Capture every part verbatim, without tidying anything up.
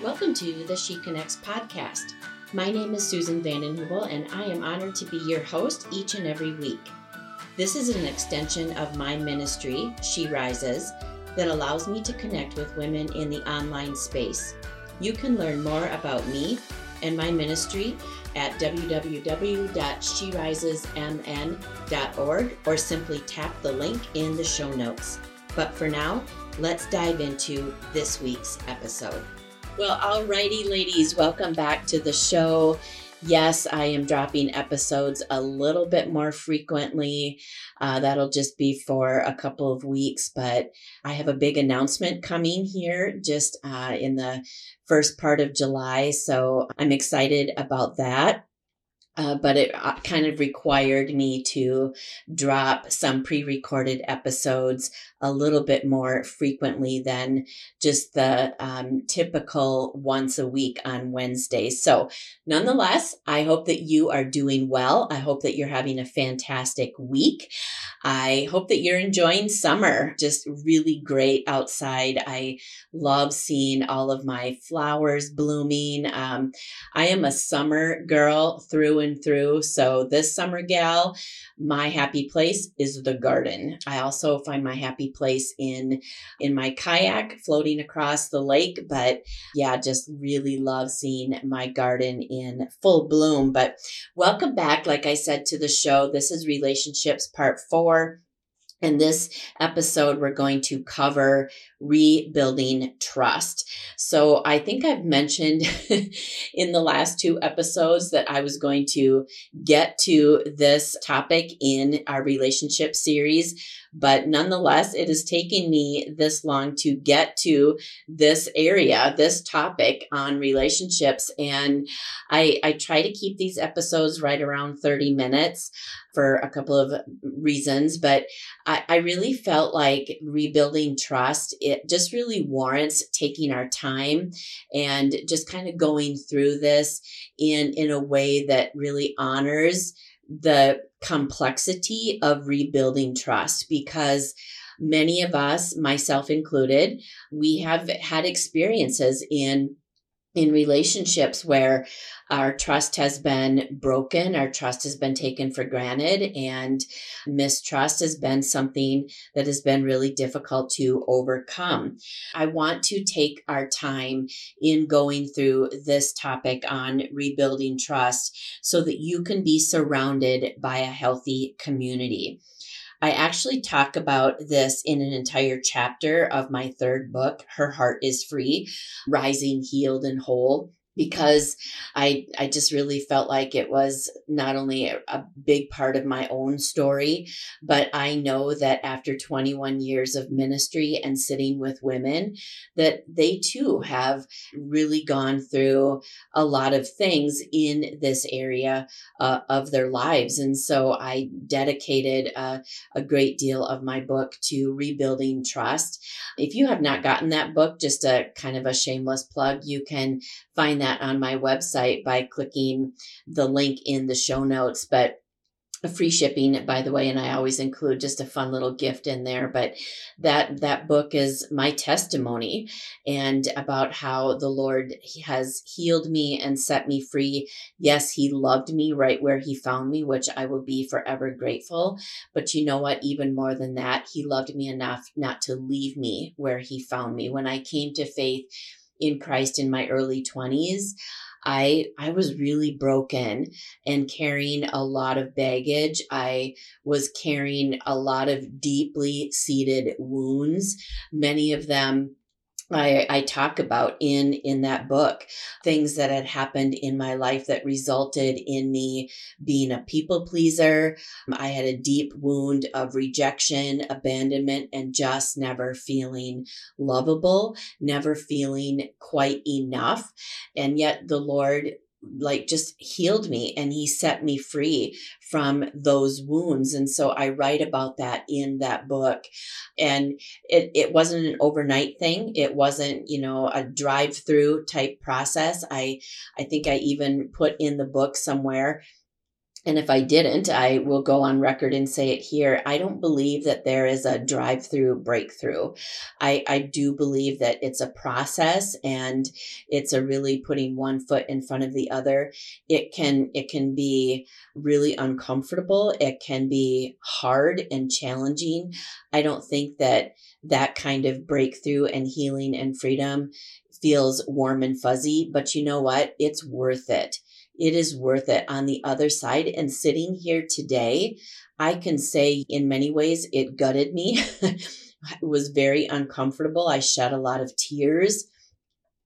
Welcome to the She Connects podcast. My name is Susan Vandenheuvel, and I am honored to be your host each and every week. This is an extension of my ministry, She Rises, that allows me to connect with women in the online space. You can learn more about me and my ministry at w w w dot she rises m n dot org or simply tap the link in the show notes. But for now, let's dive into this week's episode. Well, alrighty, ladies, welcome back to the show. Yes, I am dropping episodes a little bit more frequently. Uh, that'll just be for a couple of weeks, but I have a big announcement coming here just uh, in the first part of July. So I'm excited about that. Uh, but it kind of required me to drop some pre-recorded episodes a little bit more frequently than just the um, typical once a week on Wednesday. So nonetheless, I hope that you are doing well. I hope that you're having a fantastic week. I hope that you're enjoying summer. Just really great outside. I love seeing all of my flowers blooming. Um, I am a summer girl through and through. So this summer, gal, my happy place is the garden. I also find my happy place in in my kayak floating across the lake. But yeah, just really love seeing my garden in full bloom. But welcome back, like I said, to the show. This is Relationships Part Four. In this episode, we're going to cover rebuilding trust. So I think I've mentioned in the last two episodes that I was going to get to this topic in our relationship series, but nonetheless, it is taking me this long to get to this area, this topic on relationships. And I, I try to keep these episodes right around thirty minutes. For a couple of reasons, but I, I really felt like rebuilding trust, it just really warrants taking our time and just kind of going through this in, in a way that really honors the complexity of rebuilding trust, because many of us, myself included, we have had experiences in in relationships where our trust has been broken, our trust has been taken for granted, and mistrust has been something that has been really difficult to overcome. I want to take our time in going through this topic on rebuilding trust so that you can be surrounded by a healthy community. I actually talk about this in an entire chapter of my third book, Her Heart is Free, Rising, Healed, and Whole, because I I just really felt like it was not only a, a big part of my own story, but I know that after twenty-one years of ministry and sitting with women, that they too have really gone through a lot of things in this area uh, of their lives. And so I dedicated uh, a great deal of my book to rebuilding trust. If you have not gotten that book, just a kind of a shameless plug, you can find that on my website by clicking the link in the show notes, but free shipping, by the way, and I always include just a fun little gift in there. But that that book is my testimony and about how the Lord has healed me and set me free. Yes, he loved me right where he found me, which I will be forever grateful. But you know what? Even more than that, he loved me enough not to leave me where he found me. When I came to faith in Christ in my early twenties, I I was really broken and carrying a lot of baggage. I was carrying a lot of deeply seated wounds, many of them I, I talk about in, in that book, things that had happened in my life that resulted in me being a people pleaser. I had a deep wound of rejection, abandonment, and just never feeling lovable, never feeling quite enough. And yet the Lord like just healed me and he set me free from those wounds. And so I write about that in that book. And it, it wasn't an overnight thing. It wasn't, you know, a drive-through type process. I, I think I even put in the book somewhere And if I didn't, I will go on record and say it here. I don't believe that there is a drive-through breakthrough. I, I do believe that it's a process, and it's a really putting one foot in front of the other. It can, it can be really uncomfortable. It can be hard and challenging. I don't think that that kind of breakthrough and healing and freedom feels warm and fuzzy, but you know what? It's worth it. It is worth it on the other side. And sitting here today, I can say in many ways, it gutted me. It was very uncomfortable. I shed a lot of tears.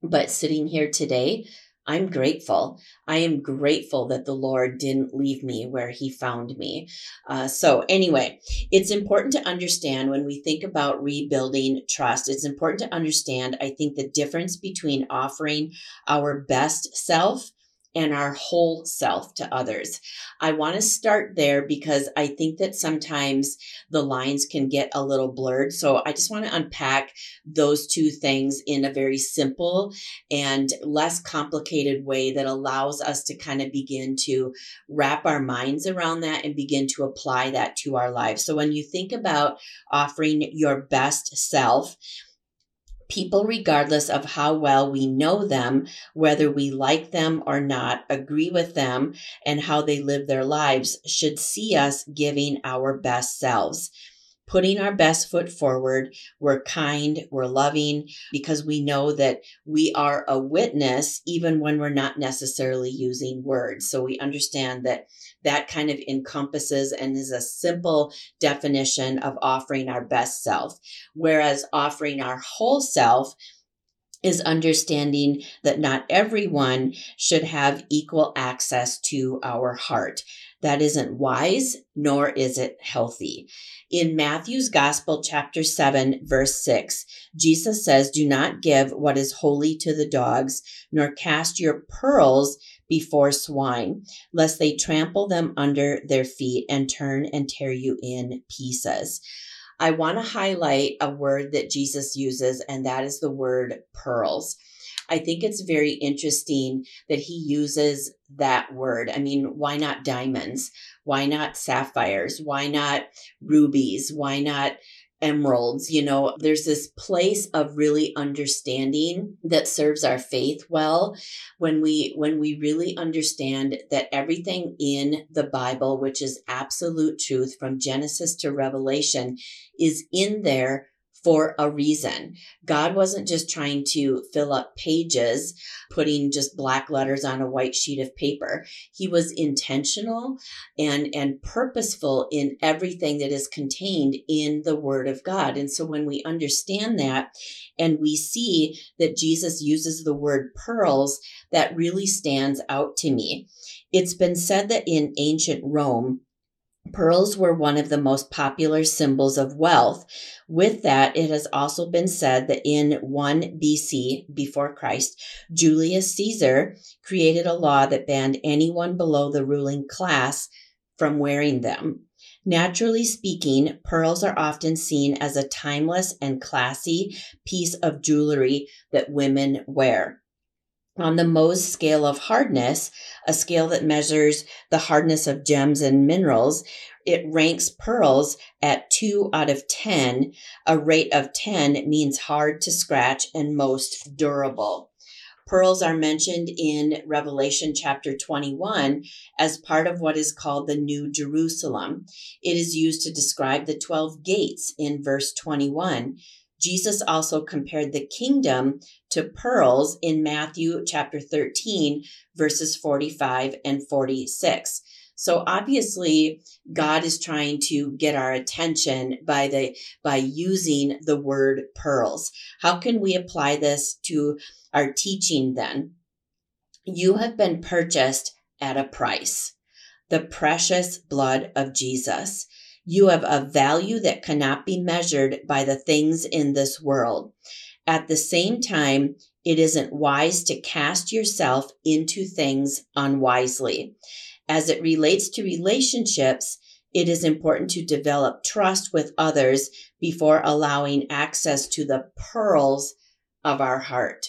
But sitting here today, I'm grateful. I am grateful that the Lord didn't leave me where he found me. Uh, so anyway, it's important to understand when we think about rebuilding trust, it's important to understand, I think, the difference between offering our best self and our whole self to others. I want to start there because I think that sometimes the lines can get a little blurred. So I just want to unpack those two things in a very simple and less complicated way that allows us to kind of begin to wrap our minds around that and begin to apply that to our lives. So when you think about offering your best self, people, regardless of how well we know them, whether we like them or not, agree with them, and how they live their lives, should see us giving our best selves, putting our best foot forward. We're kind, we're loving, because we know that we are a witness even when we're not necessarily using words. So we understand that that kind of encompasses and is a simple definition of offering our best self. Whereas offering our whole self is understanding that not everyone should have equal access to our heart. That isn't wise, nor is it healthy. In Matthew's Gospel, chapter seven, verse six, Jesus says, "Do not give what is holy to the dogs, nor cast your pearls before swine, lest they trample them under their feet and turn and tear you in pieces." I want to highlight a word that Jesus uses, and that is the word pearls. I think it's very interesting that he uses that word. I mean, why not diamonds? Why not sapphires? Why not rubies? Why not emeralds? You know, there's this place of really understanding that serves our faith well when we when we really understand that everything in the Bible, which is absolute truth from Genesis to Revelation, is in there for a reason. God wasn't just trying to fill up pages, putting just black letters on a white sheet of paper. He was intentional and, and purposeful in everything that is contained in the Word of God. And so when we understand that, and we see that Jesus uses the word pearls, that really stands out to me. It's been said that in ancient Rome, pearls were one of the most popular symbols of wealth. With that, it has also been said that in one B C, before Christ, Julius Caesar created a law that banned anyone below the ruling class from wearing them. Naturally speaking, pearls are often seen as a timeless and classy piece of jewelry that women wear. On the Mohs scale of hardness, a scale that measures the hardness of gems and minerals, it ranks pearls at two out of ten. A rate of ten means hard to scratch and most durable. Pearls are mentioned in Revelation chapter twenty-one as part of what is called the New Jerusalem. It is used to describe the twelve gates in verse twenty-one. Jesus also compared the kingdom to pearls in Matthew chapter thirteen, verses forty-five and forty-six. So obviously, God is trying to get our attention by the by using the word pearls. How can we apply this to our teaching then? You have been purchased at a price, the precious blood of Jesus. You have a value that cannot be measured by the things in this world. At the same time, it isn't wise to cast yourself into things unwisely. As it relates to relationships, it is important to develop trust with others before allowing access to the pearls of our heart.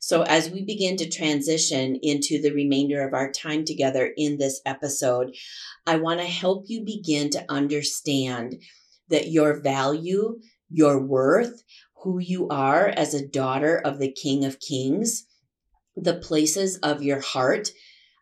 So as we begin to transition into the remainder of our time together in this episode, I want to help you begin to understand that your value, your worth, who you are as a daughter of the King of Kings, the places of your heart,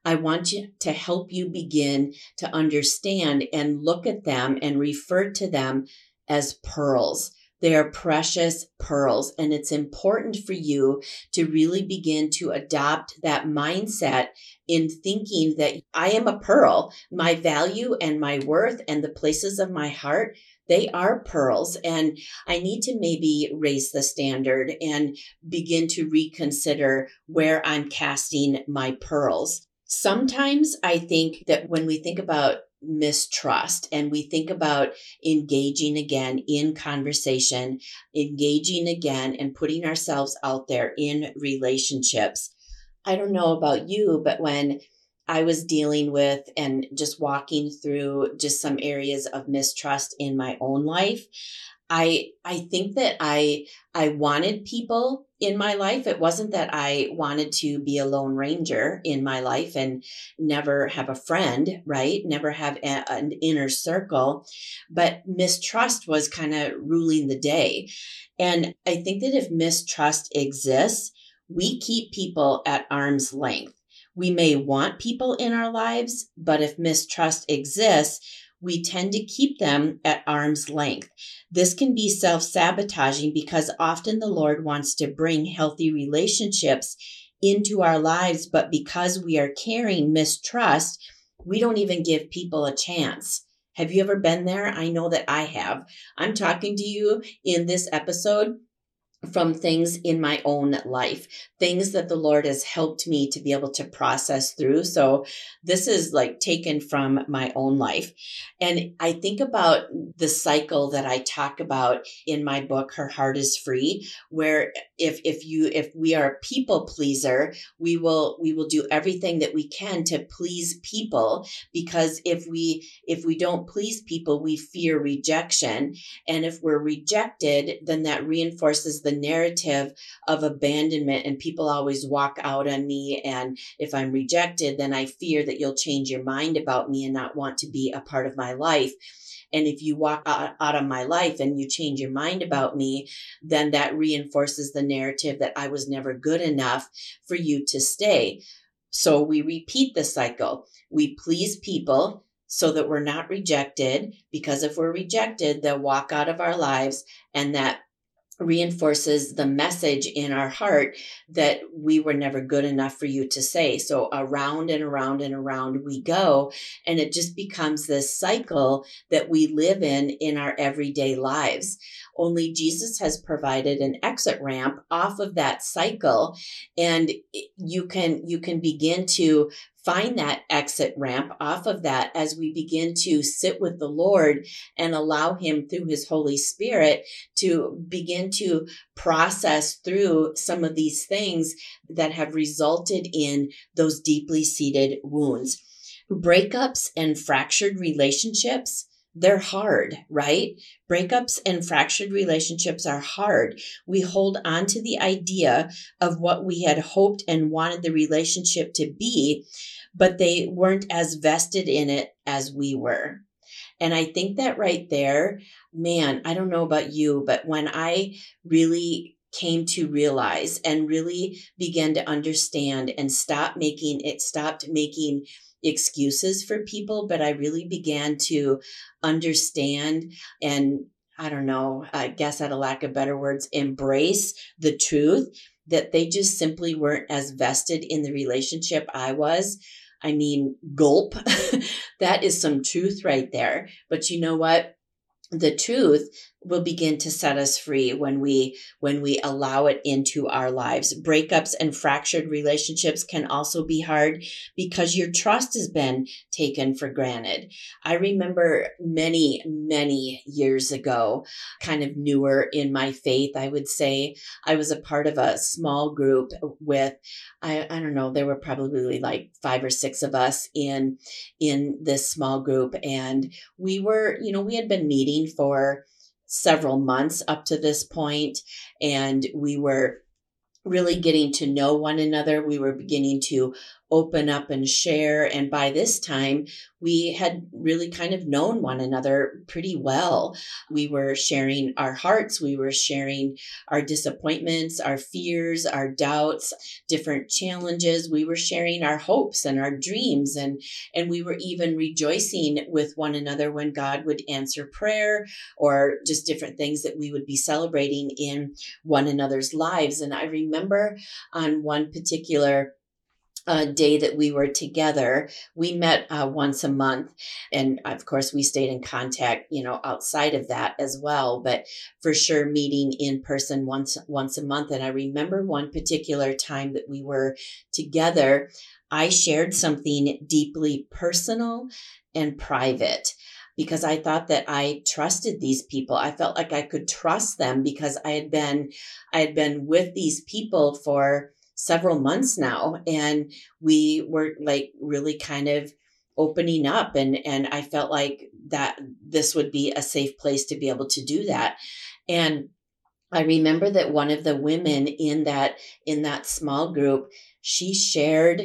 I want you to help you begin to understand and look at them and refer to them as pearls. They are precious pearls, and it's important for you to really begin to adopt that mindset in thinking that I am a pearl. My value and my worth and the places of my heart, they are pearls, and I need to maybe raise the standard and begin to reconsider where I'm casting my pearls. Sometimes I think that when we think about mistrust and we think about engaging again in conversation, engaging again and putting ourselves out there in relationships, I don't know about you, but when I was dealing with and just walking through just some areas of mistrust in my own life, I I think that I I wanted people in my life. It wasn't that I wanted to be a lone ranger in my life and never have a friend, right? Never have a, an inner circle, but mistrust was kind of ruling the day. And I think that if mistrust exists, we keep people at arm's length. We may want people in our lives, but if mistrust exists, we tend to keep them at arm's length. This can be self-sabotaging because often the Lord wants to bring healthy relationships into our lives, but because we are carrying mistrust, we don't even give people a chance. Have you ever been there? I know that I have. I'm talking to you in this episode from things in my own life, things that the Lord has helped me to be able to process through. So this is like taken from my own life. And I think about the cycle that I talk about in my book, Her Heart is Free, where if, if you, if we are a people pleaser, we will, we will do everything that we can to please people, because if we, if we don't please people, we fear rejection. And if we're rejected, then that reinforces the narrative of abandonment, and people always walk out on me. And if I'm rejected, then I fear that you'll change your mind about me and not want to be a part of my life. And if you walk out, out of my life and you change your mind about me, then that reinforces the narrative that I was never good enough for you to stay. So we repeat the cycle. We please people so that we're not rejected, because if we're rejected, they'll walk out of our lives, and that reinforces the message in our heart that we were never good enough for you to say. So around and around and around we go. And it just becomes this cycle that we live in in our everyday lives. Only Jesus has provided an exit ramp off of that cycle. And you can, you can begin to find that exit ramp off of that as we begin to sit with the Lord and allow Him through His Holy Spirit to begin to process through some of these things that have resulted in those deeply seated wounds. Breakups and fractured relationships, they're hard, right? Breakups and fractured relationships are hard. We hold on to the idea of what we had hoped and wanted the relationship to be, but they weren't as vested in it as we were. And I think that right there, man, I don't know about you, but when I really came to realize and really began to understand and stop making it, stopped making excuses for people, but I really began to understand and, I don't know, I guess out of lack of better words, embrace the truth that they just simply weren't as vested in the relationship I was. I mean, gulp. That is some truth right there. But you know what? The truth will begin to set us free when we when we allow it into our lives. Breakups and fractured relationships can also be hard because your trust has been taken for granted. I remember many, many years ago, kind of newer in my faith, I would say, I was a part of a small group with, I, I don't know, there were probably like five or six of us in, in this small group. And we were, you know, we had been meeting for several months up to this point, and we were really getting to know one another. We were beginning to open up and share. And by this time, we had really kind of known one another pretty well. We were sharing our hearts. We were sharing our disappointments, our fears, our doubts, different challenges. We were sharing our hopes and our dreams. And, and we were even rejoicing with one another when God would answer prayer or just different things that we would be celebrating in one another's lives. And I remember on one particular Uh, day that we were together. We met uh, once a month. And of course, we stayed in contact, you know, outside of that as well, but for sure meeting in person once, once a month. And I remember one particular time that we were together, I shared something deeply personal and private, because I thought that I trusted these people. I felt like I could trust them because I had been, I had been with these people for several months now. And we were like really kind of opening up. And, and I felt like that this would be a safe place to be able to do that. And I remember that one of the women in that, in that small group, she shared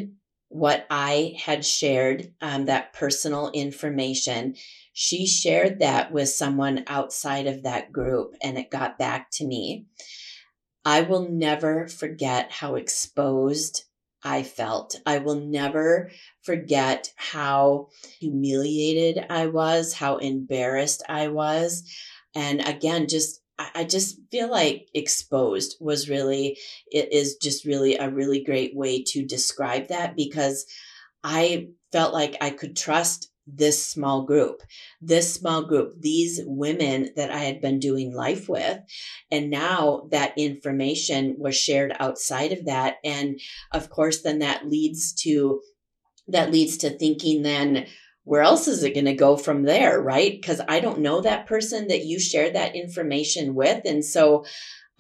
what I had shared, um, that personal information. She shared that with someone outside of that group, and it got back to me. I will never forget how exposed I felt. I will never forget how humiliated I was, how embarrassed I was. And again, just, I just feel like exposed was really, it is just really a really great way to describe that, because I felt like I could trust this small group, this small group, these women that I had been doing life with. And now that information was shared outside of that. And of course, then that leads to, that leads to thinking then, where else is it going to go from there? Right? Because I don't know that person that you shared that information with. And so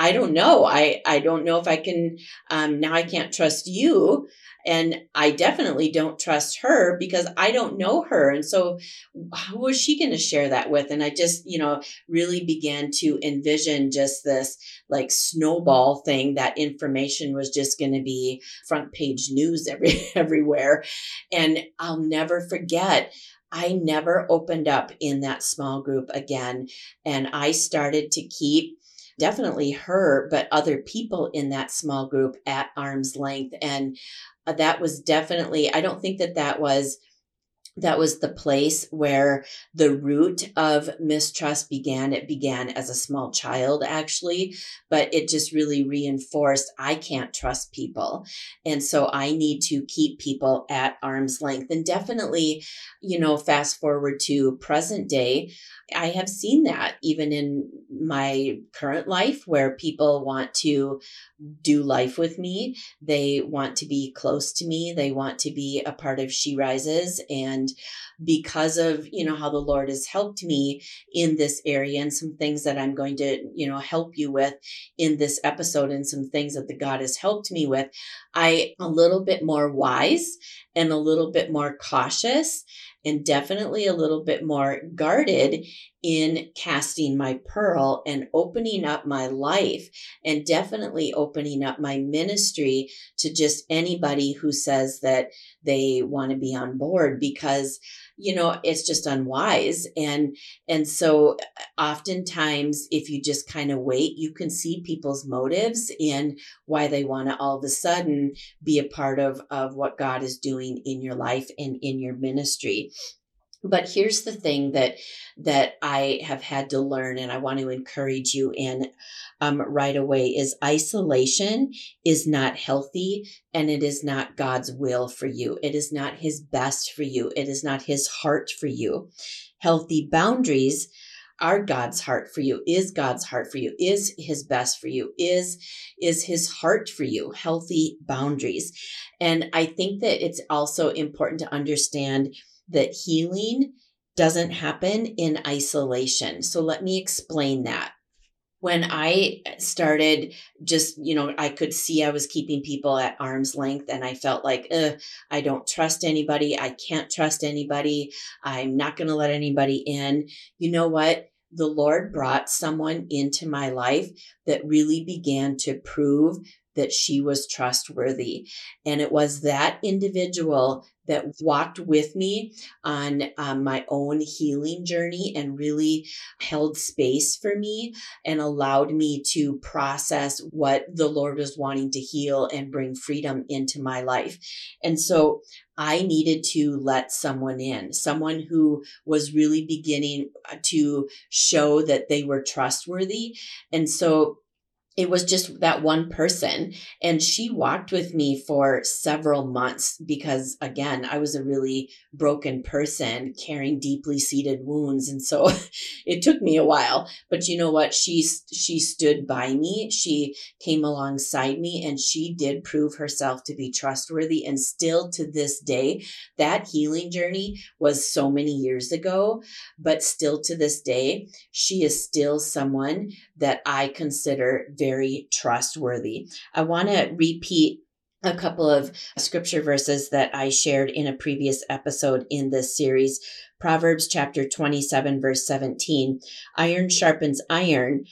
I don't know. I, I don't know if I can, um, now I can't trust you. And I definitely don't trust her because I don't know her. And so who is she going to share that with? And I just, you know, really began to envision just this like snowball thing. That information was just going to be front page news every, everywhere. And I'll never forget, I never opened up in that small group again. And I started to keep definitely her, but other people in that small group at arm's length. And that was definitely, I don't think that that was, that was the place where the root of mistrust began. It began as a small child, actually, but it just really reinforced, I can't trust people. And so I need to keep people at arm's length. And definitely, you know, fast forward to present day, I have seen that even in my current life where people want to do life with me. They want to be close to me. They want to be a part of She Rises. And because of, you know, how the Lord has helped me in this area and some things that I'm going to, you know, help you with in this episode and some things that the God has helped me with, I am a little bit more wise and a little bit more cautious, and definitely a little bit more guarded in casting my pearl and opening up my life, and definitely opening up my ministry to just anybody who says that they want to be on board, because, you know, it's just unwise. And, and so oftentimes if you just kind of wait, you can see people's motives and why they want to all of a sudden be a part of, of what God is doing in your life and in your ministry. But here's the thing that, that I have had to learn, and I want to encourage you in um, right away, is isolation is not healthy, and it is not God's will for you. It is not His best for you. It is not His heart for you. Healthy boundaries are God's heart for you, is God's heart for you, is His best for you, is, is His heart for you, healthy boundaries. And I think that it's also important to understand that healing doesn't happen in isolation. So let me explain that. When I started just, you know, I could see I was keeping people at arm's length, and I felt like, Ugh, I don't trust anybody. I can't trust anybody. I'm not going to let anybody in. You know what? The Lord brought someone into my life that really began to prove that she was trustworthy. And it was that individual that walked with me on um, my own healing journey and really held space for me and allowed me to process what the Lord was wanting to heal and bring freedom into my life. And so I needed to let someone in, someone who was really beginning to show that they were trustworthy. And so it was just that one person. And she walked with me for several months because, again, I was a really broken person carrying deeply seated wounds. And so it took me a while. But you know what? She, she stood by me. She came alongside me, and she did prove herself to be trustworthy. And still to this day, that healing journey was so many years ago. But still to this day, she is still someone that I consider very very trustworthy. I want to repeat a couple of scripture verses that I shared in a previous episode in this series. Proverbs chapter twenty-seven, verse seventeen, iron sharpens iron.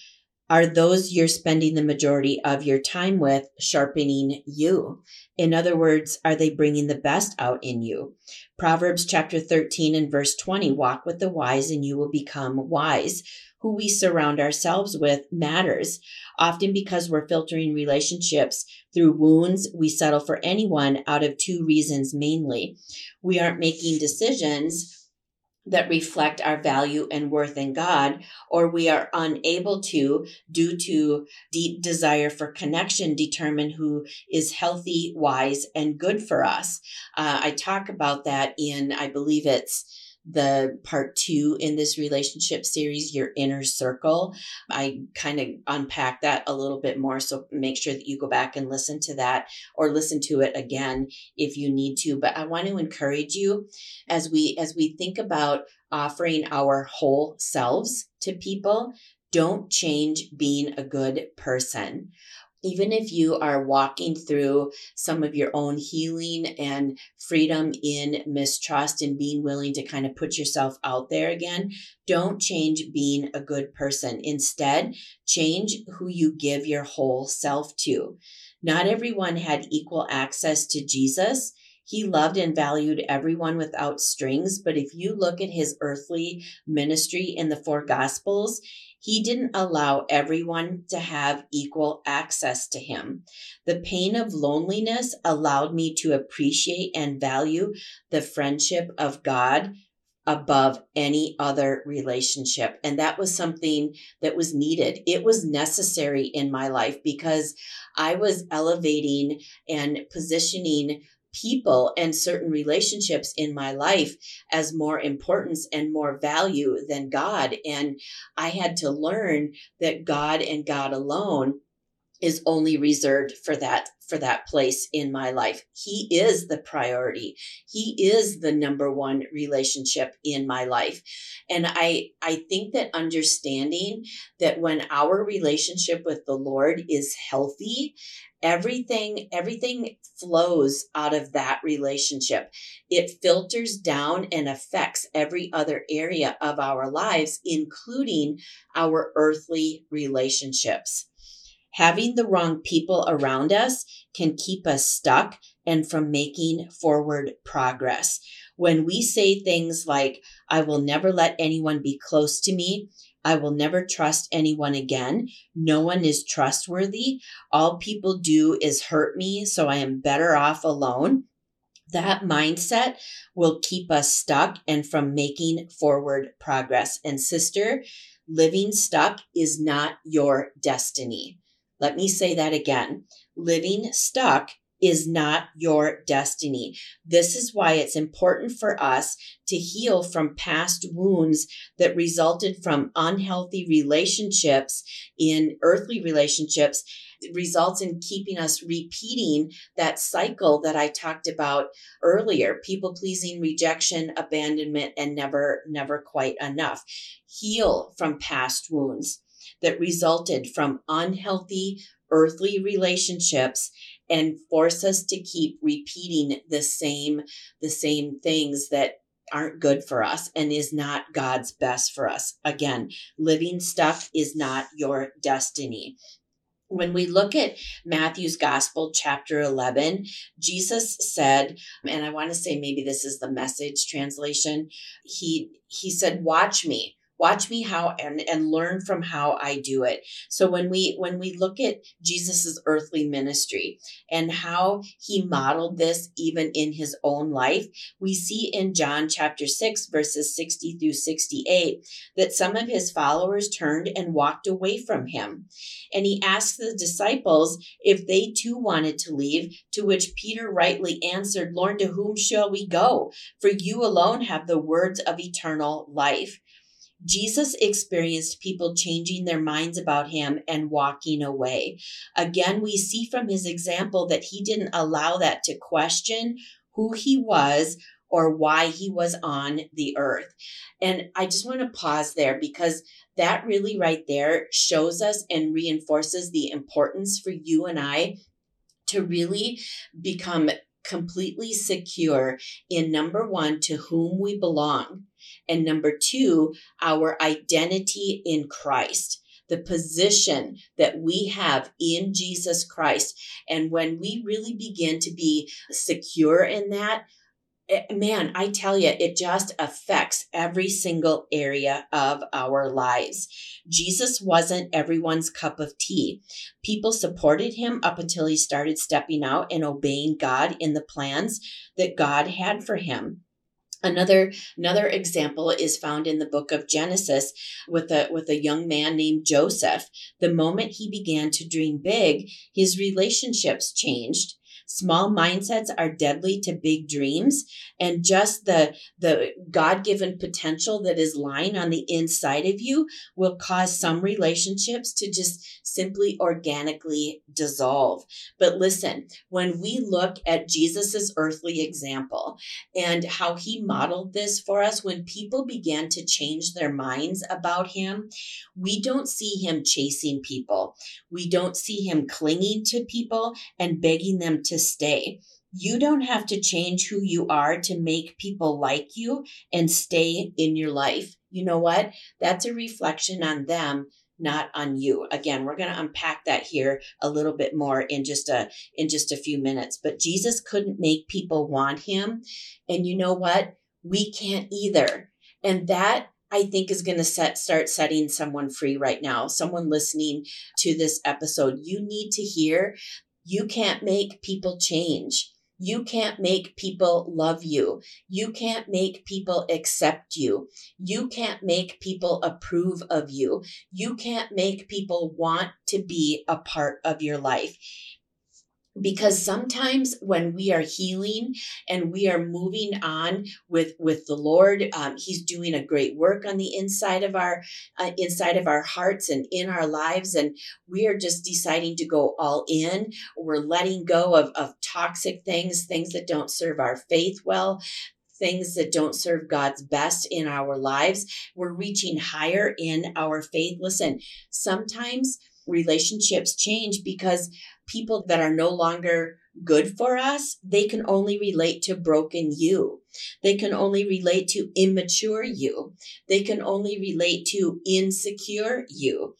Are those you're spending the majority of your time with sharpening you? In other words, are they bringing the best out in you? Proverbs chapter thirteen and verse twenty, walk with the wise and you will become wise. Who we surround ourselves with matters. Often because we're filtering relationships through wounds, we settle for anyone out of two reasons mainly. We aren't making decisions that reflect our value and worth in God, or we are unable to, due to deep desire for connection, determine who is healthy, wise, and good for us. Uh, I talk about that in, I believe it's the part two in this relationship series, Your Inner Circle. I kind of unpack that a little bit more. So make sure that you go back and listen to that, or listen to it again if you need to. But I want to encourage you as we, as we think about offering our whole selves to people, don't change being a good person. Even if you are walking through some of your own healing and freedom in mistrust and being willing to kind of put yourself out there again, don't change being a good person. Instead, change who you give your whole self to. Not everyone had equal access to Jesus. He loved and valued everyone without strings. But if you look at his earthly ministry in the four Gospels, he didn't allow everyone to have equal access to him. The pain of loneliness allowed me to appreciate and value the friendship of God above any other relationship. And that was something that was needed. It was necessary in my life because I was elevating and positioning people and certain relationships in my life as more importance and more value than God. And I had to learn that God and God alone is only reserved for that, for that place in my life. He is the priority. He is the number one relationship in my life. And I, I think that understanding that when our relationship with the Lord is healthy, Everything, everything flows out of that relationship. It filters down and affects every other area of our lives, including our earthly relationships. Having the wrong people around us can keep us stuck and from making forward progress. When we say things like, I will never let anyone be close to me, I will never trust anyone again. No one is trustworthy. All people do is hurt me, so I am better off alone. That mindset will keep us stuck and from making forward progress. And sister, living stuck is not your destiny. Let me say that again. Living stuck is not your destiny. This is why it's important for us to heal from past wounds that resulted from unhealthy relationships in earthly relationships. It results in keeping us repeating that cycle that I talked about earlier, people pleasing, rejection, abandonment, and never, never quite enough. Heal from past wounds that resulted from unhealthy earthly relationships and force us to keep repeating the same, the same things that aren't good for us and is not God's best for us. Again, living stuck is not your destiny. When we look at Matthew's Gospel, chapter eleven, Jesus said, and I want to say maybe this is the Message translation, he he said, watch me, watch me how and, and learn from how I do it. So when we when we look at Jesus's earthly ministry and how he modeled this even in his own life, we see in John chapter six, verses sixty through sixty-eight, that some of his followers turned and walked away from him. And he asked the disciples if they too wanted to leave, to which Peter rightly answered, Lord, to whom shall we go? For you alone have the words of eternal life. Jesus experienced people changing their minds about him and walking away. Again, we see from his example that he didn't allow that to question who he was or why he was on the earth. And I just want to pause there, because that really right there shows us and reinforces the importance for you and I to really become completely secure in, number one, to whom we belong, and number two, our identity in Christ, the position that we have in Jesus Christ. And when we really begin to be secure in that, man, I tell you, it just affects every single area of our lives. Jesus wasn't everyone's cup of tea. People supported him up until he started stepping out and obeying God in the plans that God had for him. Another another example is found in the book of Genesis with a with a young man named Joseph. The moment he began to dream big, his relationships changed. Small mindsets are deadly to big dreams, and just the the God-given potential that is lying on the inside of you will cause some relationships to just simply organically dissolve. But listen, when we look at Jesus's earthly example and how he modeled this for us, when people began to change their minds about him, we don't see him chasing people. We don't see him clinging to people and begging them to stay. You don't have to change who you are to make people like you and stay in your life. You know what? That's a reflection on them, not on you. Again, we're going to unpack that here a little bit more in just a in just a few minutes. But Jesus couldn't make people want him, and you know what? We can't either. And that, I think, is going to set start setting someone free right now. Someone listening to this episode, you need to hear, you can't make people change. You can't make people love you. You can't make people accept you. You can't make people approve of you. You can't make people want to be a part of your life. Because sometimes when we are healing and we are moving on with, with the Lord, um, he's doing a great work on the inside of our, uh, inside of our hearts and in our lives. And we are just deciding to go all in. We're letting go of, of toxic things, things that don't serve our faith well, things that don't serve God's best in our lives. We're reaching higher in our faith. Listen, sometimes relationships change because people that are no longer good for us, they can only relate to broken you. They can only relate to immature you. They can only relate to insecure you.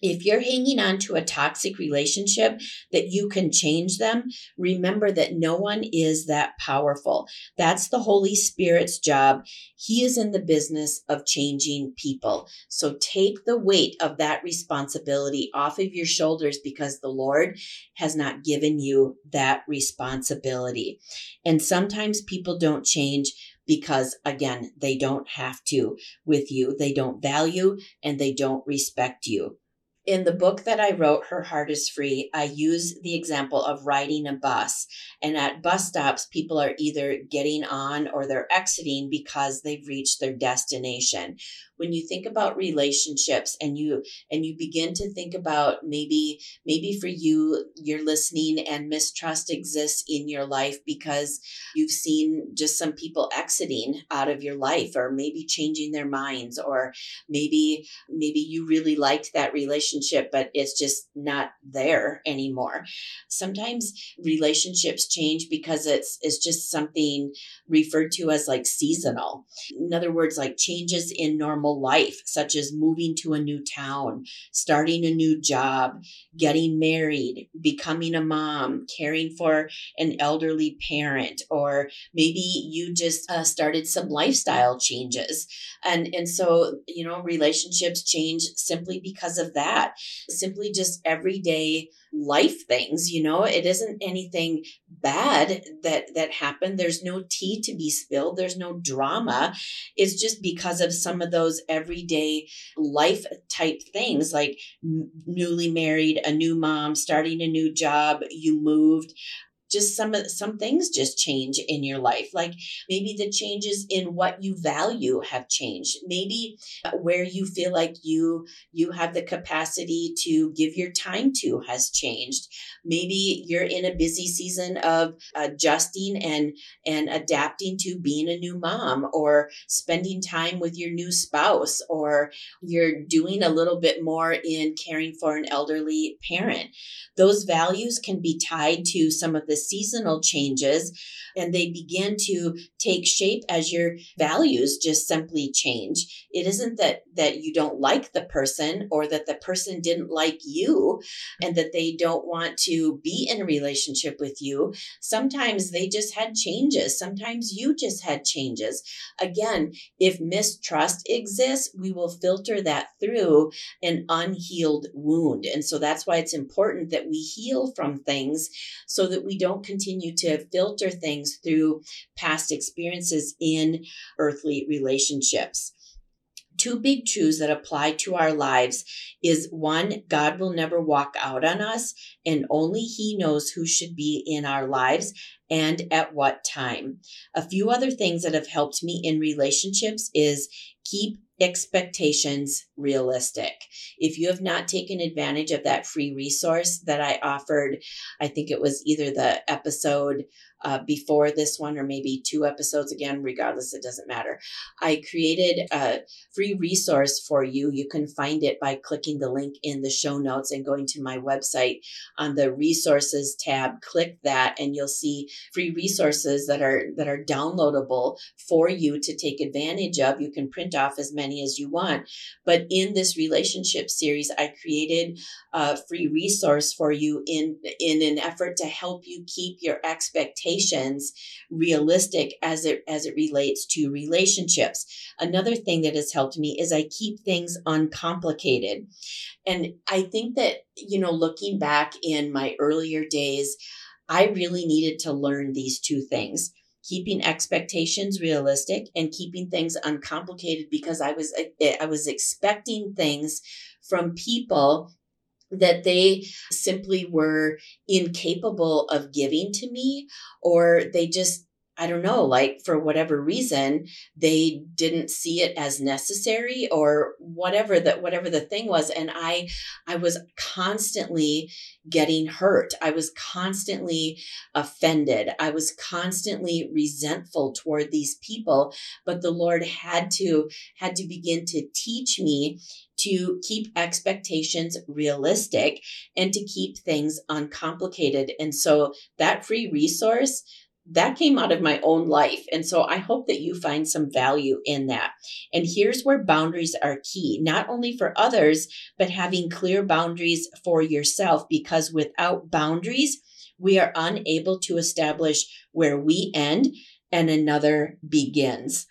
If you're hanging on to a toxic relationship that you can change them, remember that no one is that powerful. That's the Holy Spirit's job. He is in the business of changing people. So take the weight of that responsibility off of your shoulders, because the Lord has not given you that responsibility. And sometimes people don't change because, again, they don't have to with you. They don't value and they don't respect you. In the book that I wrote, Her Heart is Free, I use the example of riding a bus. And at bus stops, people are either getting on or they're exiting because they've reached their destination. When you think about relationships and you and you begin to think about maybe, maybe for you, you're listening and mistrust exists in your life because you've seen just some people exiting out of your life, or maybe changing their minds, or maybe, maybe you really liked that relationship relationship, but it's just not there anymore. Sometimes relationships change because it's it's just something referred to as like seasonal. In other words, like changes in normal life, such as moving to a new town, starting a new job, getting married, becoming a mom, caring for an elderly parent, or maybe you just uh, started some lifestyle changes. And, and so, you know, relationships change simply because of that, simply just everyday life things. You know, it isn't anything bad that, that happened. There's no tea to be spilled. There's no drama. It's just because of some of those everyday life type things, like n- newly married, a new mom, starting a new job, you moved. Just some some things just change in your life. Like maybe the changes in what you value have changed. Maybe where you feel like you you have the capacity to give your time to has changed. Maybe you're in a busy season of adjusting and and adapting to being a new mom, or spending time with your new spouse, or you're doing a little bit more in caring for an elderly parent. Those values can be tied to some of the seasonal changes, and they begin to take shape as your values just simply change. It isn't that that you don't like the person, or that the person didn't like you and that they don't want to be in a relationship with you. Sometimes they just had changes. Sometimes you just had changes. Again, if mistrust exists, we will filter that through an unhealed wound. And so that's why it's important that we heal from things so that we don't continue to filter things through past experiences in earthly relationships. Two big truths that apply to our lives is one, God will never walk out on us, and only He knows who should be in our lives and at what time. A few other things that have helped me in relationships is keep expectations realistic. If you have not taken advantage of that free resource that I offered, I think it was either the episode uh, before this one or maybe two episodes, again, regardless, it doesn't matter. I created a free resource for you. You can find it by clicking the link in the show notes and going to my website on the resources tab. Click that and you'll see free resources that are that are downloadable for you to take advantage of. You can print off as many as you want. But in this relationship series, I created a free resource for you in, in an effort to help you keep your expectations realistic as it, as it relates to relationships. Another thing that has helped me is I keep things uncomplicated. And I think that, you know, looking back in my earlier days, I really needed to learn these two things. Keeping expectations realistic and keeping things uncomplicated, because I was I was expecting things from people that they simply were incapable of giving to me, or they just, I don't know, like for whatever reason, they didn't see it as necessary, or whatever that whatever the thing was. And I, I was constantly getting hurt. I was constantly offended. I was constantly resentful toward these people. But the Lord had to had to begin to teach me to keep expectations realistic and to keep things uncomplicated. And so that free resource, that came out of my own life. And so I hope that you find some value in that. And here's where boundaries are key, not only for others, but having clear boundaries for yourself, because without boundaries, we are unable to establish where we end and another begins.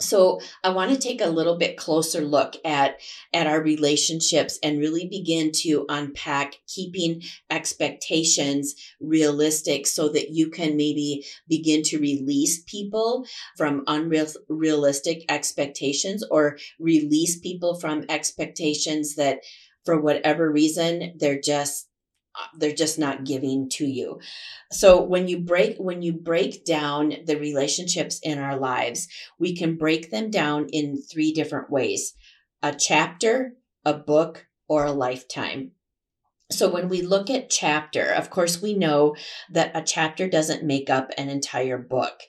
So I want to take a little bit closer look at, at our relationships and really begin to unpack keeping expectations realistic so that you can maybe begin to release people from unrealistic expectations, or release people from expectations that for whatever reason, they're just They're just not giving to you. So when you break, when you break down the relationships in our lives, we can break them down in three different ways: a chapter, a book, or a lifetime. So when we look at chapter, of course, we know that a chapter doesn't make up an entire book.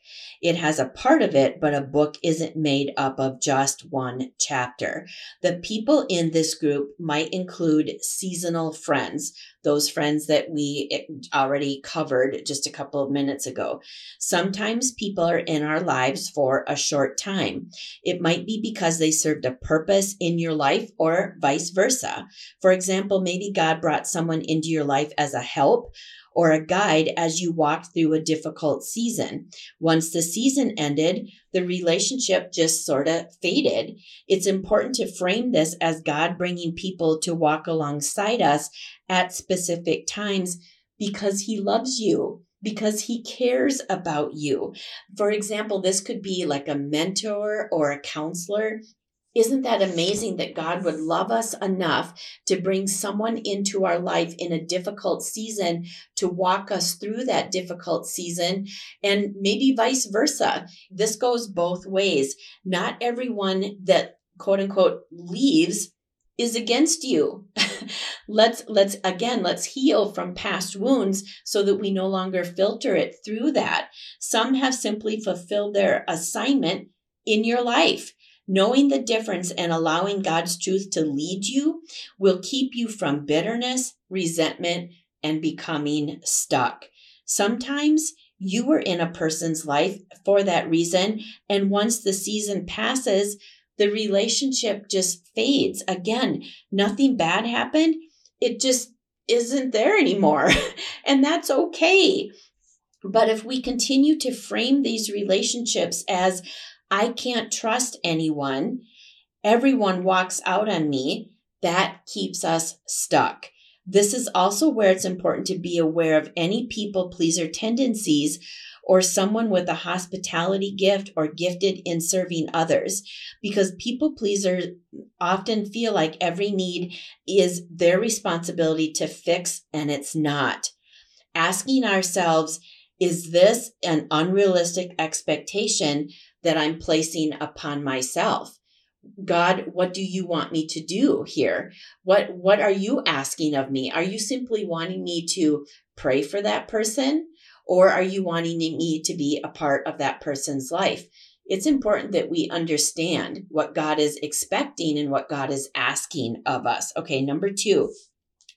It has a part of it, but a book isn't made up of just one chapter. The people in this group might include seasonal friends, those friends that we already covered just a couple of minutes ago. Sometimes people are in our lives for a short time. It might be because they served a purpose in your life or vice versa. For example, maybe God brought someone into your life as a help or a guide as you walked through a difficult season. Once the season ended, the relationship just sort of faded. It's important to frame this as God bringing people to walk alongside us at specific times because He loves you, because He cares about you. For example, this could be like a mentor or a counselor. Isn't that amazing that God would love us enough to bring someone into our life in a difficult season to walk us through that difficult season, and maybe vice versa? This goes both ways. Not everyone that quote unquote leaves is against you. Let's, let's, again, let's heal from past wounds so that we no longer filter it through that. Some have simply fulfilled their assignment in your life. Knowing the difference and allowing God's truth to lead you will keep you from bitterness, resentment, and becoming stuck. Sometimes you were in a person's life for that reason, and once the season passes, the relationship just fades. Again, nothing bad happened. It just isn't there anymore, and that's okay. But if we continue to frame these relationships as, I can't trust anyone, everyone walks out on me, that keeps us stuck. This is also where it's important to be aware of any people pleaser tendencies or someone with a hospitality gift or gifted in serving others, because people pleasers often feel like every need is their responsibility to fix, and it's not. Asking ourselves, is this an unrealistic expectation that I'm placing upon myself? God, what do you want me to do here? What, what are you asking of me? Are you simply wanting me to pray for that person? Or are you wanting me to be a part of that person's life? It's important that we understand what God is expecting and what God is asking of us. Okay, number two.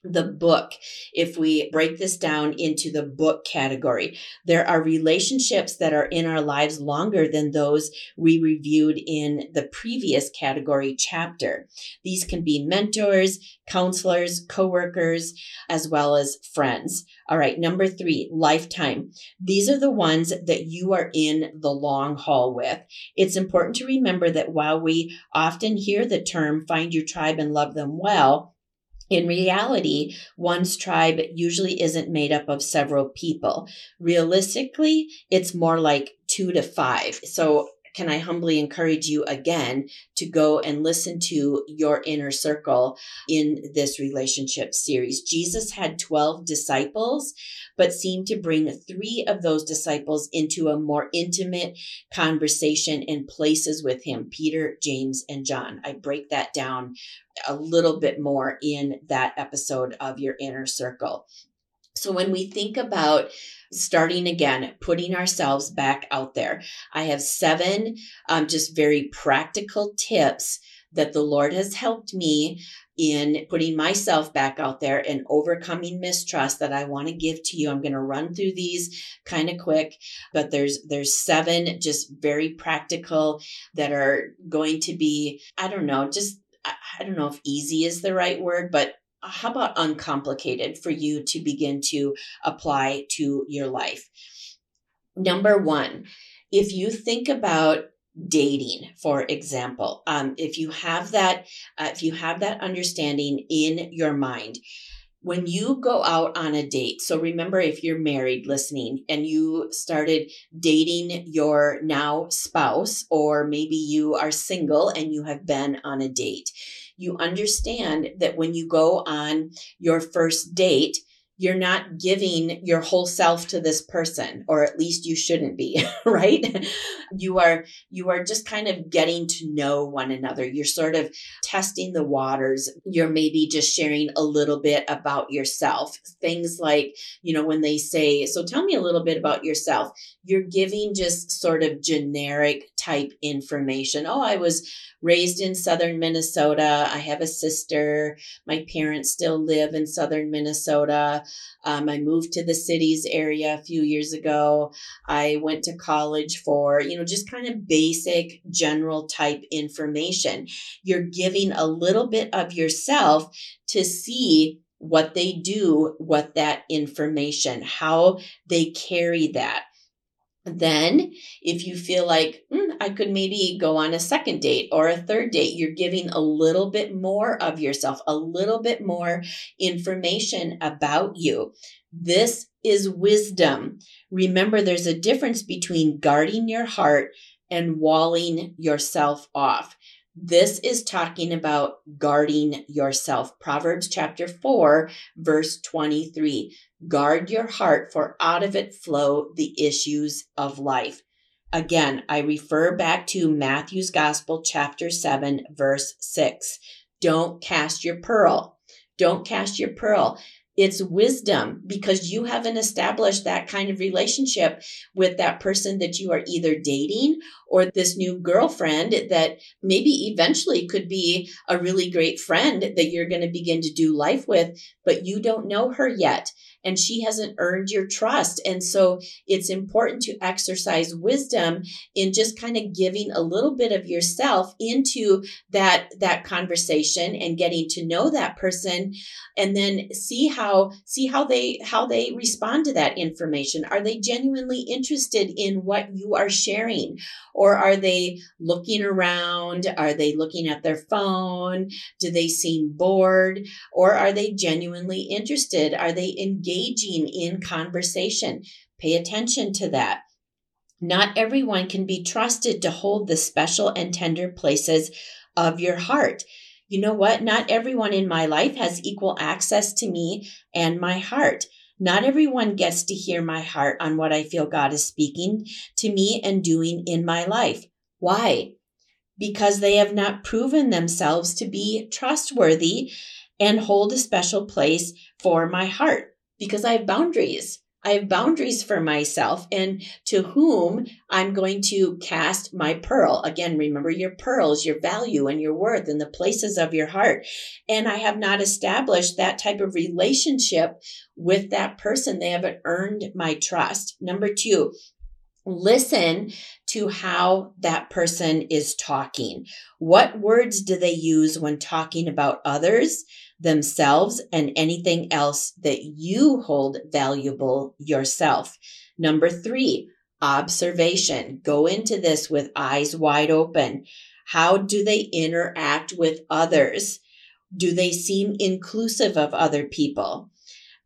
The book. If we break this down into the book category, there are relationships that are in our lives longer than those we reviewed in the previous category chapter. These can be mentors, counselors, coworkers, as well as friends. All right, number three, lifetime. These are the ones that you are in the long haul with. It's important to remember that while we often hear the term find your tribe and love them well, in reality, one's tribe usually isn't made up of several people. Realistically, it's more like two to five. So can I humbly encourage you again to go and listen to your inner circle in this relationship series. Jesus had twelve disciples, but seemed to bring three of those disciples into a more intimate conversation and places with him, Peter, James, and John. I break that down a little bit more in that episode of your inner circle. So when we think about starting again, putting ourselves back out there, I have seven um, just very practical tips that the Lord has helped me in putting myself back out there and overcoming mistrust that I want to give to you. I'm going to run through these kind of quick, but there's there's seven just very practical that are going to be, I don't know, just, I, I don't know if easy is the right word, but how about uncomplicated for you to begin to apply to your life? Number one, if you think about dating, for example, um, if you have that, uh, if you have that understanding in your mind, when you go out on a date, so remember if you're married listening and you started dating your now spouse, or maybe you are single and you have been on a date, you understand that when you go on your first date, you're not giving your whole self to this person, or at least you shouldn't be, right? You are, you are just kind of getting to know one another. You're sort of testing the waters. You're maybe just sharing a little bit about yourself. Things like, you know, when they say, so tell me a little bit about yourself, you're giving just sort of generic type information. Oh, I was raised in Southern Minnesota. I have a sister. My parents still live in Southern Minnesota. Um, I moved to the cities area a few years ago. I went to college for, you know, just kind of basic general type information. You're giving a little bit of yourself to see what they do with that information, how they carry that. Then if you feel like mm, I could maybe go on a second date or a third date, you're giving a little bit more of yourself, a little bit more information about you. This is wisdom. Remember, there's a difference between guarding your heart and walling yourself off. This is talking about guarding yourself. Proverbs chapter four, verse twenty-three. Guard your heart, for out of it flow the issues of life. Again, I refer back to Matthew's Gospel, chapter seven, verse six. Don't cast your pearl. Don't cast your pearl. It's wisdom, because you haven't established that kind of relationship with that person that you are either dating or this new girlfriend that maybe eventually could be a really great friend that you're going to begin to do life with, but you don't know her yet. And she hasn't earned your trust. And so it's important to exercise wisdom in just kind of giving a little bit of yourself into that, that conversation and getting to know that person, and then see how, see how they, how they respond to that information. Are they genuinely interested in what you are sharing, or are they looking around? Are they looking at their phone? Do they seem bored, or are they genuinely interested? Are they engaged? Engaging in conversation. Pay attention to that. Not everyone can be trusted to hold the special and tender places of your heart. You know what? Not everyone in my life has equal access to me and my heart. Not everyone gets to hear my heart on what I feel God is speaking to me and doing in my life. Why? Because they have not proven themselves to be trustworthy and hold a special place for my heart. Because I have boundaries. I have boundaries for myself and to whom I'm going to cast my pearl. Again, remember your pearls, your value and your worth and the places of your heart. And I have not established that type of relationship with that person. They haven't earned my trust. Number two, listen to how that person is talking. What words do they use when talking about others, themselves, and anything else that you hold valuable yourself? Number three, observation. Go into this with eyes wide open. How do they interact with others? Do they seem inclusive of other people?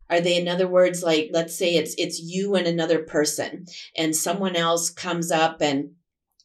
Are they, in other words, like, let's say it's it's you and another person, and someone else comes up and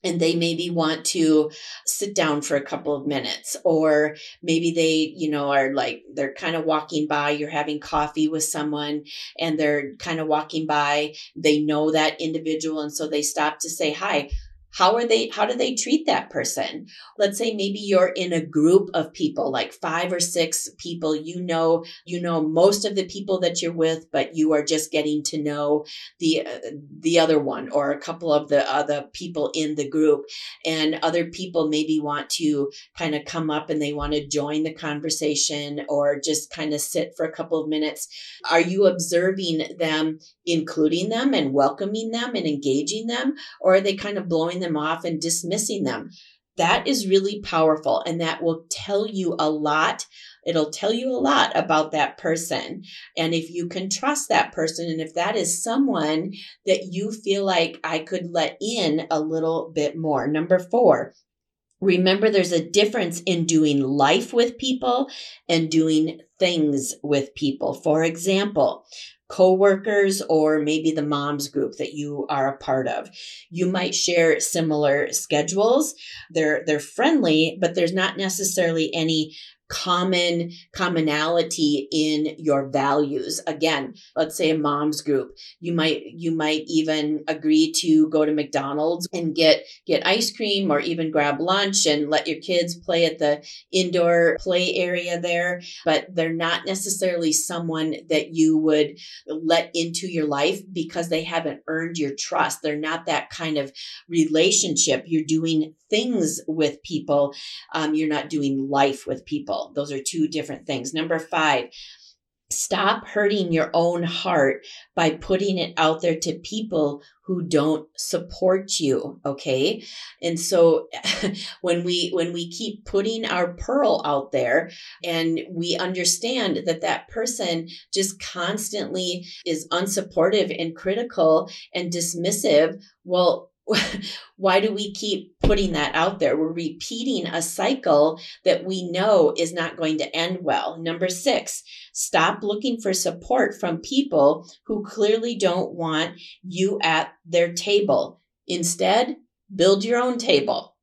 And they maybe want to sit down for a couple of minutes, or maybe they, you know, are like, they're kind of walking by, you're having coffee with someone and they're kind of walking by, they know that individual. And so they stop to say hi. How are they, how do they treat that person? Let's say maybe you're in a group of people, like five or six people, you know, you know, most of the people that you're with, but you are just getting to know the, uh, the other one or a couple of the other people in the group, and other people maybe want to kind of come up and they want to join the conversation or just kind of sit for a couple of minutes. Are you observing them, including them and welcoming them and engaging them? Or are they kind of blowing them them off and dismissing them? That is really powerful. And that will tell you a lot. It'll tell you a lot about that person. And if you can trust that person, and if that is someone that you feel like I could let in a little bit more. Number four, remember there's a difference in doing life with people and doing things with people. For example, co-workers, or maybe the mom's group that you are a part of. You might share similar schedules. They're, they're friendly, but there's not necessarily any common commonality in your values. Again, let's say a mom's group. You might you might even agree to go to McDonald's and get get ice cream, or even grab lunch and let your kids play at the indoor play area there. But they're not necessarily someone that you would let into your life because they haven't earned your trust. They're not that kind of relationship. You're doing things with people. Um, you're not doing life with people. Those are two different things. Number five, stop hurting your own heart by putting it out there to people who don't support you. Okay. And so when we, when we keep putting our pearl out there and we understand that that person just constantly is unsupportive and critical and dismissive, well, why do we keep putting that out there? We're repeating a cycle that we know is not going to end well. Number six, stop looking for support from people who clearly don't want you at their table. Instead, build your own table.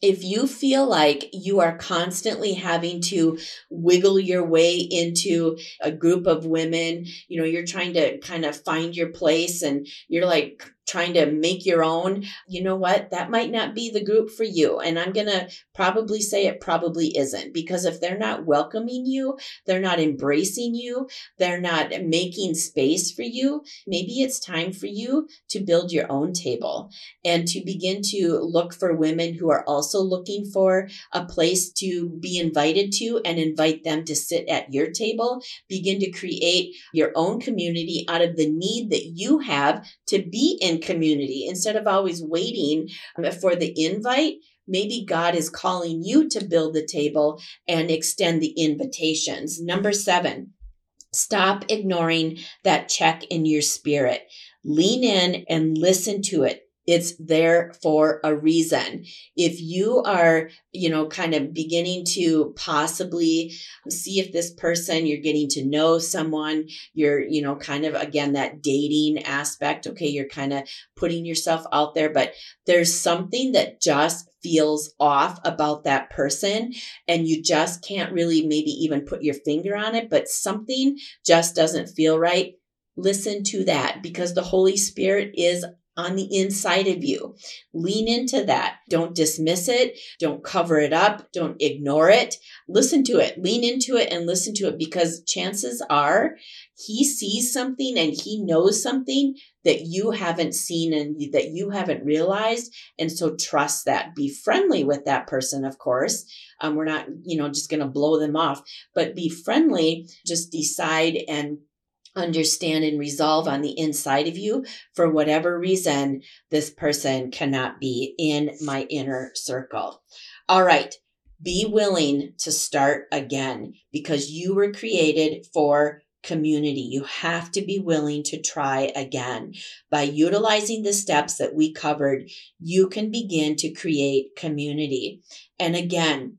If you feel like you are constantly having to wiggle your way into a group of women, you know, you're trying to kind of find your place and you're like trying to make your own, you know what, that might not be the group for you. And I'm going to probably say it probably isn't, because if they're not welcoming you, they're not embracing you, they're not making space for you, maybe it's time for you to build your own table and to begin to look for women who are also looking for a place to be invited to, and invite them to sit at your table. Begin to create your own community out of the need that you have to be in community. Instead of always waiting for the invite, maybe God is calling you to build the table and extend the invitations. Number seven, stop ignoring that check in your spirit. Lean in and listen to it. It's there for a reason. If you are, you know, kind of beginning to possibly see if this person, you're getting to know someone, you're, you know, kind of, again, that dating aspect, okay, you're kind of putting yourself out there, but there's something that just feels off about that person, and you just can't really maybe even put your finger on it, but something just doesn't feel right. Listen to that, because the Holy Spirit is on the inside of you. Lean into that. Don't dismiss it. Don't cover it up. Don't ignore it. Listen to it. Lean into it and listen to it, because chances are he sees something and he knows something that you haven't seen and that you haven't realized. And so trust that. Be friendly with that person, of course. Um, we're not, you know, just going to blow them off, but be friendly. Just decide and understand and resolve on the inside of you, for whatever reason, this person cannot be in my inner circle. All right. Be willing to start again, because you were created for community. You have to be willing to try again. By utilizing the steps that we covered, you can begin to create community. And again,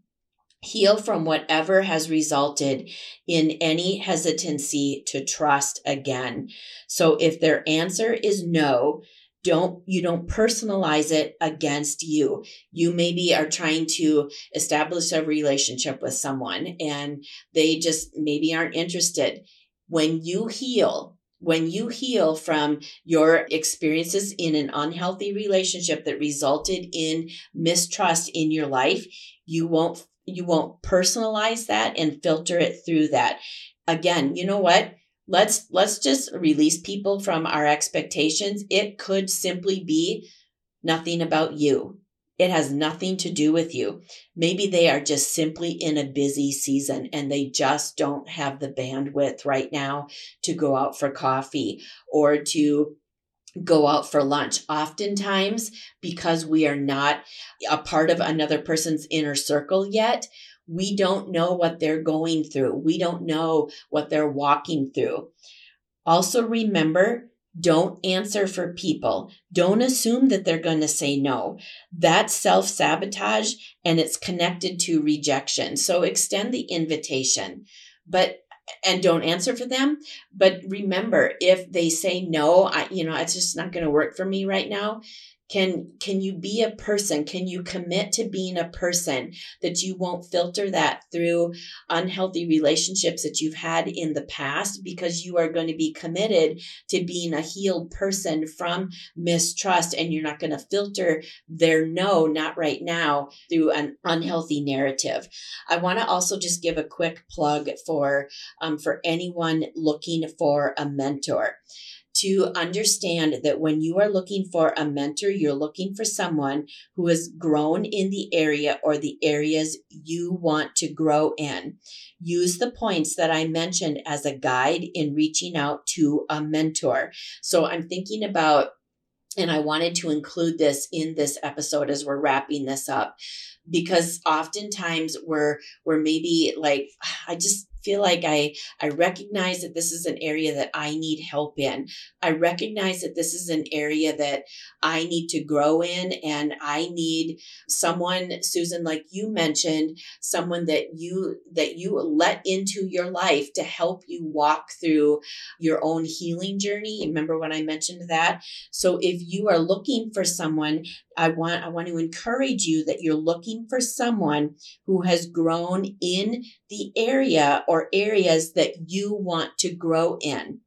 heal from whatever has resulted in any hesitancy to trust again. So if their answer is no, don't, you don't personalize it against you. You maybe are trying to establish a relationship with someone and they just maybe aren't interested. When you heal, When you heal from your experiences in an unhealthy relationship that resulted in mistrust in your life, you won't you won't personalize that and filter it through that. Again, you know what? Let's let's just release people from our expectations. It could simply be nothing about you. It has nothing to do with you. Maybe they are just simply in a busy season and they just don't have the bandwidth right now to go out for coffee or to go out for lunch. Oftentimes, because we are not a part of another person's inner circle yet, we don't know what they're going through. We don't know what they're walking through. Also remember, don't answer for people. Don't assume that they're going to say no. That's self-sabotage, and it's connected to rejection. So extend the invitation, but and don't answer for them. But remember, if they say no, I, you know, it's just not going to work for me right now. Can, can you be a person? Can you commit to being a person that you won't filter that through unhealthy relationships that you've had in the past, because you are going to be committed to being a healed person from mistrust, and you're not going to filter their no, not right now, through an unhealthy narrative. I want to also just give a quick plug for, um, for anyone looking for a mentor, to understand that when you are looking for a mentor, you're looking for someone who has grown in the area or the areas you want to grow in. Use the points that I mentioned as a guide in reaching out to a mentor. So I'm thinking about, and I wanted to include this in this episode as we're wrapping this up, because oftentimes we're, we're maybe like, I just, feel like I, I recognize that this is an area that I need help in. I recognize that this is an area that I need to grow in, and I need someone, Susan, like you mentioned, someone that you, that you let into your life to help you walk through your own healing journey. Remember when I mentioned that? So if you are looking for someone, I want, I want to encourage you that you're looking for someone who has grown in the area or areas that you want to grow in.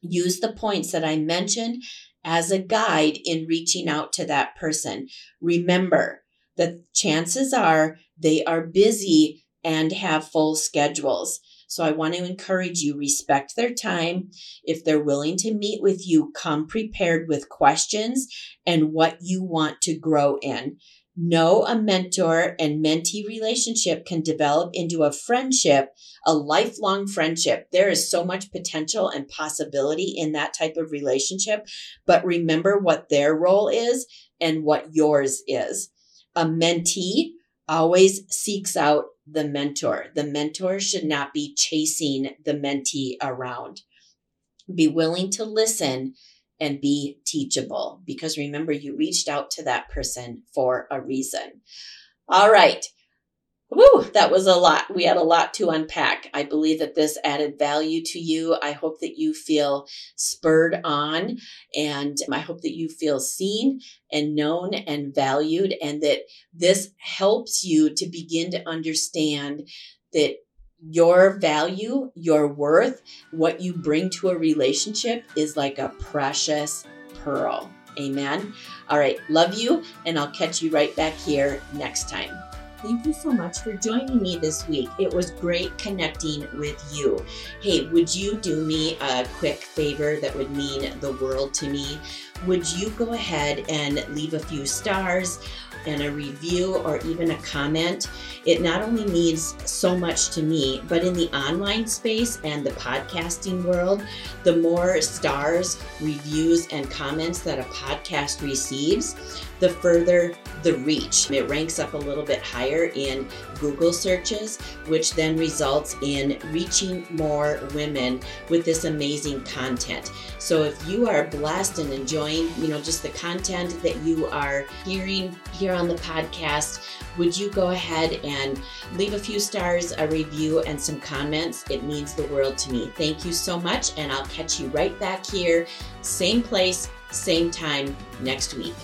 Use the points that I mentioned as a guide in reaching out to that person. Remember that chances are they are busy and have full schedules. So I want to encourage you, respect their time. If they're willing to meet with you, come prepared with questions and what you want to grow in. Know a mentor and mentee relationship can develop into a friendship, a lifelong friendship. There is so much potential and possibility in that type of relationship, but remember what their role is and what yours is. A mentee always seeks out the mentor. The mentor should not be chasing the mentee around. Be willing to listen and be teachable, because remember, you reached out to that person for a reason. All right. Woo, that was a lot. We had a lot to unpack. I believe that this added value to you. I hope that you feel spurred on, and I hope that you feel seen and known and valued, and that this helps you to begin to understand that your value, your worth, what you bring to a relationship is like a precious pearl. Amen. All right. Love you. And I'll catch you right back here next time. Thank you so much for joining me this week. It was great connecting with you. Hey, would you do me a quick favor that would mean the world to me? Would you go ahead and leave a few stars and a review or even a comment? It not only means so much to me, but in the online space and the podcasting world, the more stars, reviews, and comments that a podcast receives, the further the reach. It ranks up a little bit higher in Google searches, which then results in reaching more women with this amazing content. So if you are blessed and enjoying, you know, just the content that you are hearing here on the podcast, would you go ahead and leave a few stars, a review, and some comments? It means the world to me. Thank you so much, and I'll catch you right back here, same place, same time next week.